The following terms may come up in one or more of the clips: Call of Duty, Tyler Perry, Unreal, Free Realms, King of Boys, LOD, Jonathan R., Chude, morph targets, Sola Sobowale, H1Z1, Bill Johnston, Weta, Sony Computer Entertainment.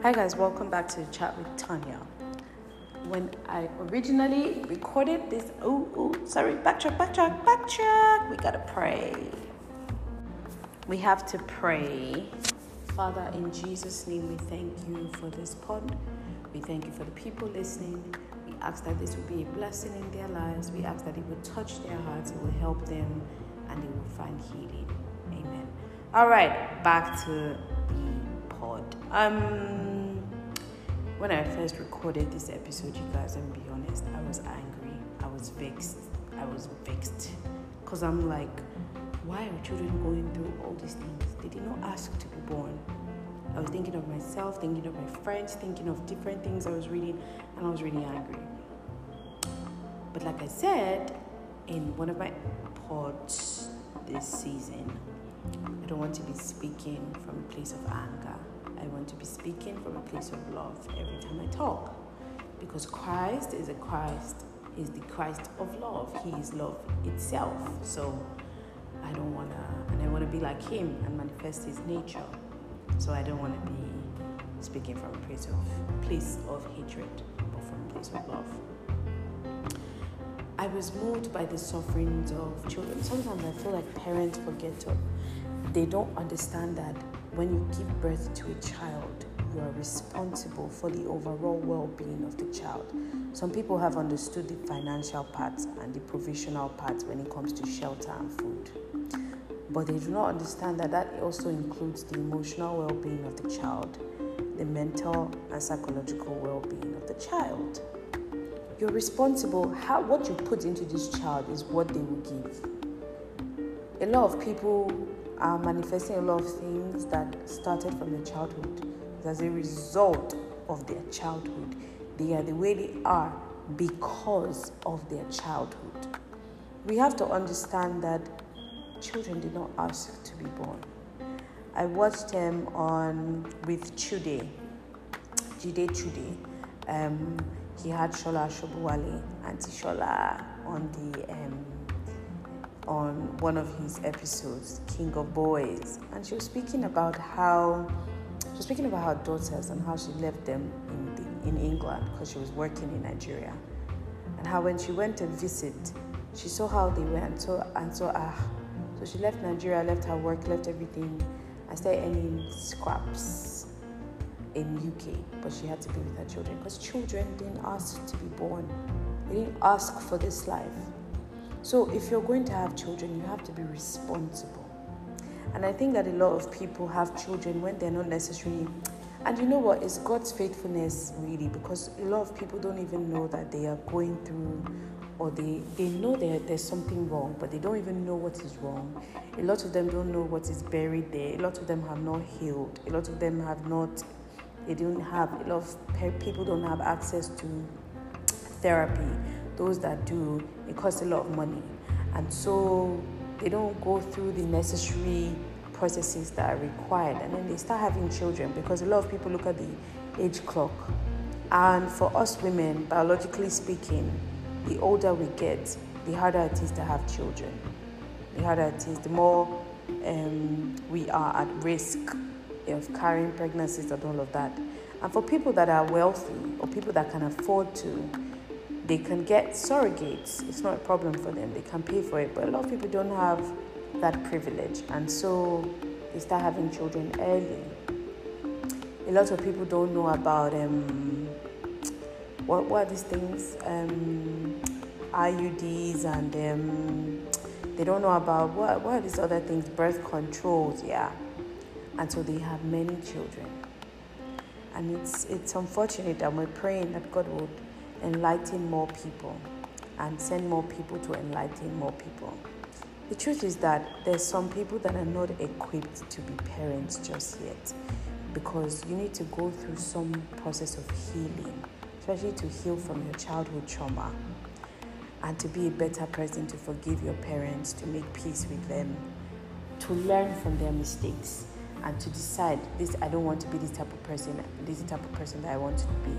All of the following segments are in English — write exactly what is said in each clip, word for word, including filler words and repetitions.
Hi guys, welcome back to the Chat with Tanya. When I originally recorded this, oh, oh, sorry, backtrack, backtrack, backtrack. We gotta pray. We have to pray. Father, in Jesus' name, we thank you for this pod. We thank you for the people listening. We ask that this will be a blessing in their lives. We ask that it will touch their hearts, it will help them, and they will find healing. Amen. All right, back to the pod. Um. When I first recorded this episode, you guys, and be honest, I was angry. I was vexed. I was vexed. Because I'm like, why are children going through all these things? They did not ask to be born. I was thinking of myself, thinking of my friends, thinking of different things I was reading, and I was really angry. But like I said, in one of my pods this season, I don't want to be speaking from a place of anger. I want to be speaking from a place of love every time I talk, because Christ is a Christ, is the Christ of love. He is love itself. So I don't want to, and I want to be like him and manifest his nature. So I don't want to be speaking from a place of, place of hatred, but from a place of love. I was moved by the sufferings of children. Sometimes I feel like parents forget to, they don't understand that when you give birth to a child, you are responsible for the overall well-being of the child. Some people have understood the financial parts and the provisional parts when it comes to shelter and food. But they do not understand that that also includes the emotional well-being of the child, the mental and psychological well-being of the child. You're responsible. How, what you put into this child is what they will give. A lot of people are manifesting a lot of things that started from their childhood. As a result of their childhood, they are the way they are because of their childhood. We have to understand that children did not ask to be born. I watched him on with Chude, Jide Chude. Um, he had Sola Sobowale, Auntie Sola, on the um, on one of his episodes, King of Boys, and she was speaking about how she was speaking about her daughters and how she left them in the, in England because she was working in Nigeria, and how when she went to visit, she saw how they were and so and so ah, so she left Nigeria, left her work, left everything, and started earning scraps in U K, but she had to be with her children because children didn't ask to be born, they didn't ask for this life. So if you're going to have children, you have to be responsible. And I think that a lot of people have children when they're not necessarily... And you know what? It's God's faithfulness, really, because a lot of people don't even know that they are going through, or they, they know that there's something wrong, but they don't even know what is wrong. A lot of them don't know what is buried there. A lot of them have not healed. A lot of them have not... They don't have... A lot of people don't have access to therapy. Those that do, it costs a lot of money. And so they don't go through the necessary processes that are required. And then they start having children because a lot of people look at the age clock. And for us women, biologically speaking, the older we get, the harder it is to have children. The harder it is, the more um, we are at risk of carrying pregnancies and all of that. And for people that are wealthy or people that can afford to, they can get surrogates. It's not a problem for them. They can pay for it. But a lot of people don't have that privilege. And so they start having children early. A lot of people don't know about, um, what, what are these things? Um, I U Ds and um, they don't know about, what, what are these other things? Birth controls, yeah. And so they have many children. And it's, it's unfortunate that we're praying that God would enlighten more people and send more people to enlighten more people. The truth is that there's some people that are not equipped to be parents just yet, because you need to go through some process of healing, especially to heal from your childhood trauma and to be a better person, to forgive your parents, to make peace with them, to learn from their mistakes and to decide, this, I don't want to be this type of person, this is the type of person that I want to be.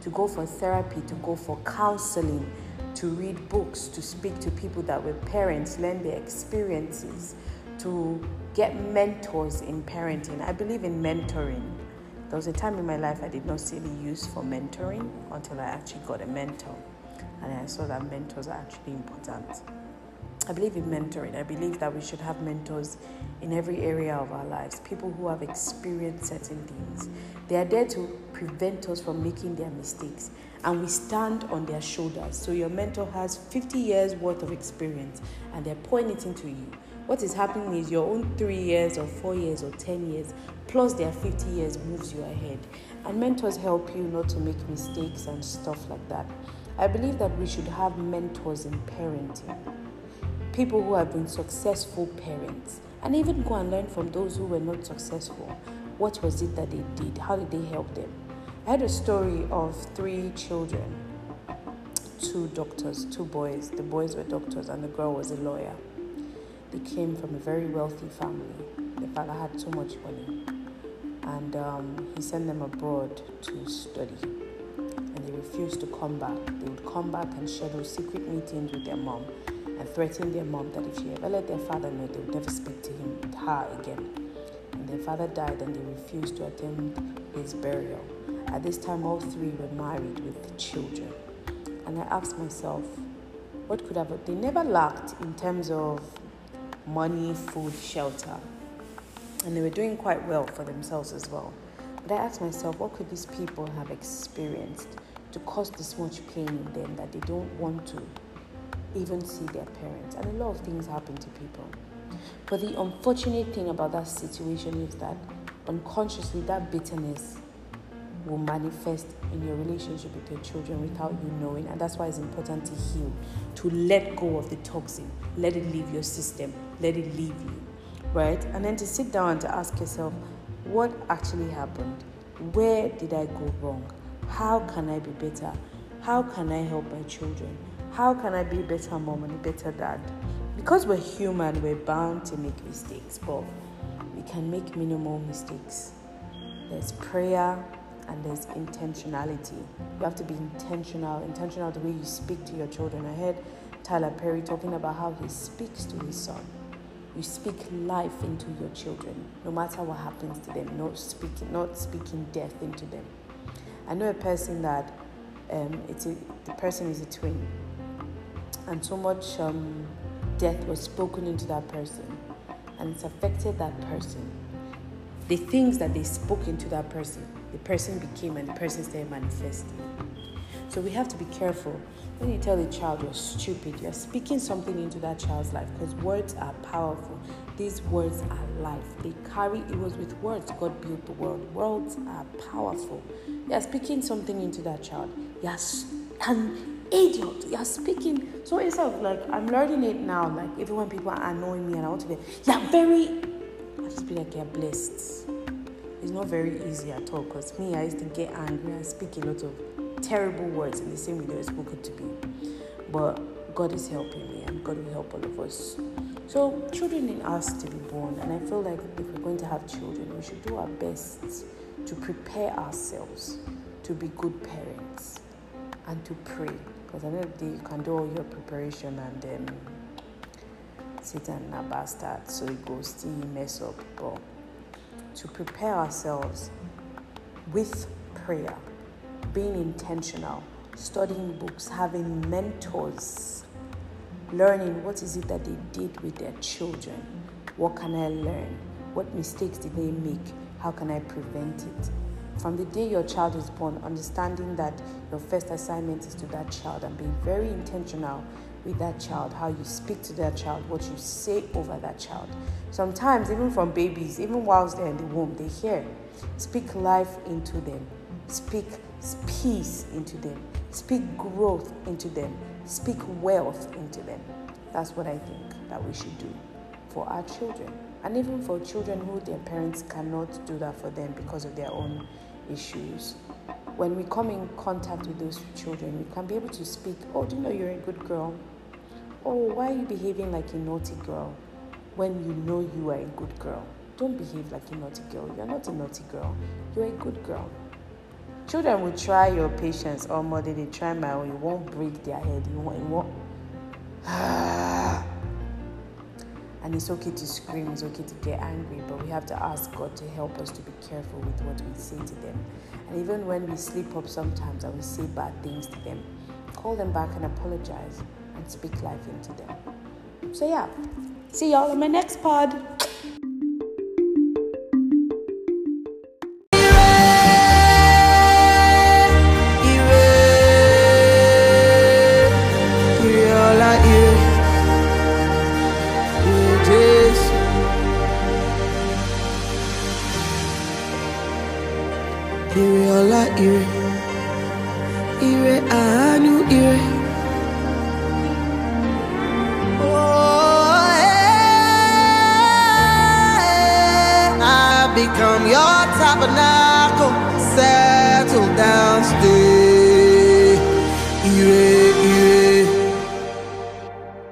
To go for therapy, to go for counseling, to read books, to speak to people that were parents, learn their experiences, to get mentors in parenting. I believe in mentoring. There was a time in my life I did not see the use for mentoring until I actually got a mentor. And I saw that mentors are actually important. I believe in mentoring. I believe that we should have mentors in every area of our lives, people who have experienced certain things. They are there to prevent us from making their mistakes, and we stand on their shoulders. So your mentor has fifty years worth of experience, and they're pouring it into you. What is happening is your own three years or four years or ten years, plus their fifty years moves you ahead. And mentors help you not to make mistakes and stuff like that. I believe that we should have mentors in parenting. People who have been successful parents. And even go and learn from those who were not successful. What was it that they did? How did they help them? I had a story of three children, two doctors, two boys. The boys were doctors and the girl was a lawyer. They came from a very wealthy family. The father had so much money. And um, he sent them abroad to study. And they refused to come back. They would come back and schedule secret meetings with their mom and threaten their mom that if she ever let their father know, they would never speak to him, her again. And their father died and they refused to attend his burial. At this time, all three were married with children. And I asked myself, what could have... They never lacked in terms of money, food, shelter. And they were doing quite well for themselves as well. But I asked myself, what could these people have experienced to cause this much pain in them that they don't want to even see their parents? And a lot of things happen to people. But the unfortunate thing about that situation is that unconsciously that bitterness will manifest in your relationship with your children without you knowing. And that's why it's important to heal, to let go of the toxin, let it leave your system, let it leave you, right? And then to sit down and to ask yourself, what actually happened? Where did I go wrong? How can I be better? How can I help my children? How can I be a better mom and a better dad? Because we're human, we're bound to make mistakes, but we can make minimal mistakes. There's prayer, and there's intentionality. You have to be intentional, intentional the way you speak to your children. I heard Tyler Perry talking about how he speaks to his son. You speak life into your children, no matter what happens to them, not speaking, not speaking death into them. I know a person that, um, it's a, the person is a twin, and so much um, death was spoken into that person, and it's affected that person. The things that they spoke into that person, the person became and the person started manifesting. So we have to be careful. When you tell a child you're stupid, you're speaking something into that child's life, because words are powerful. These words are life. They carry, it was with words God built the world. Words are powerful. You're speaking something into that child. You're an idiot. You're speaking. So instead of like, I'm learning it now, like even when people are annoying me and I want to be, you're very, I just be like, you're blessed. It's not very easy at all, because me, I used to get angry and speak a lot of terrible words in the same way they were spoken to me. But God is helping me, and God will help all of us. So children need us to be born, and I feel like if we're going to have children, we should do our best to prepare ourselves to be good parents and to pray. Because at the end of the day, you can do all your preparation and then um, sit and a bastard, so it goes still mess up. But to prepare ourselves with prayer, being intentional, studying books, having mentors, learning what is it that they did with their children, what can I learn, what mistakes did they make, how can I prevent it? From the day your child is born, understanding that your first assignment is to that child and being very intentional with that child, how you speak to that child, what you say over that child. Sometimes, even from babies, even whilst they're in the womb, they hear. Speak life into them. Speak peace into them. Speak growth into them. Speak wealth into them. That's what I think that we should do for our children. And even for children who their parents cannot do that for them because of their own issues. When we come in contact with those children, we can be able to speak, oh, do you know you're a good girl? Oh, why are you behaving like a naughty girl when you know you are a good girl? Don't behave like a naughty girl. You're not a naughty girl. You're a good girl. Children will try your patience or more than they try my own. You won't break their head. You won't. You won't. And it's okay to scream, it's okay to get angry, but we have to ask God to help us to be careful with what we say to them. And even when we slip up sometimes and we say bad things to them, call them back and apologize and speak life into them. So yeah, see y'all on my next pod. Ire, ire, anu, ire. Oh, eh, eh, I become your tabernacle.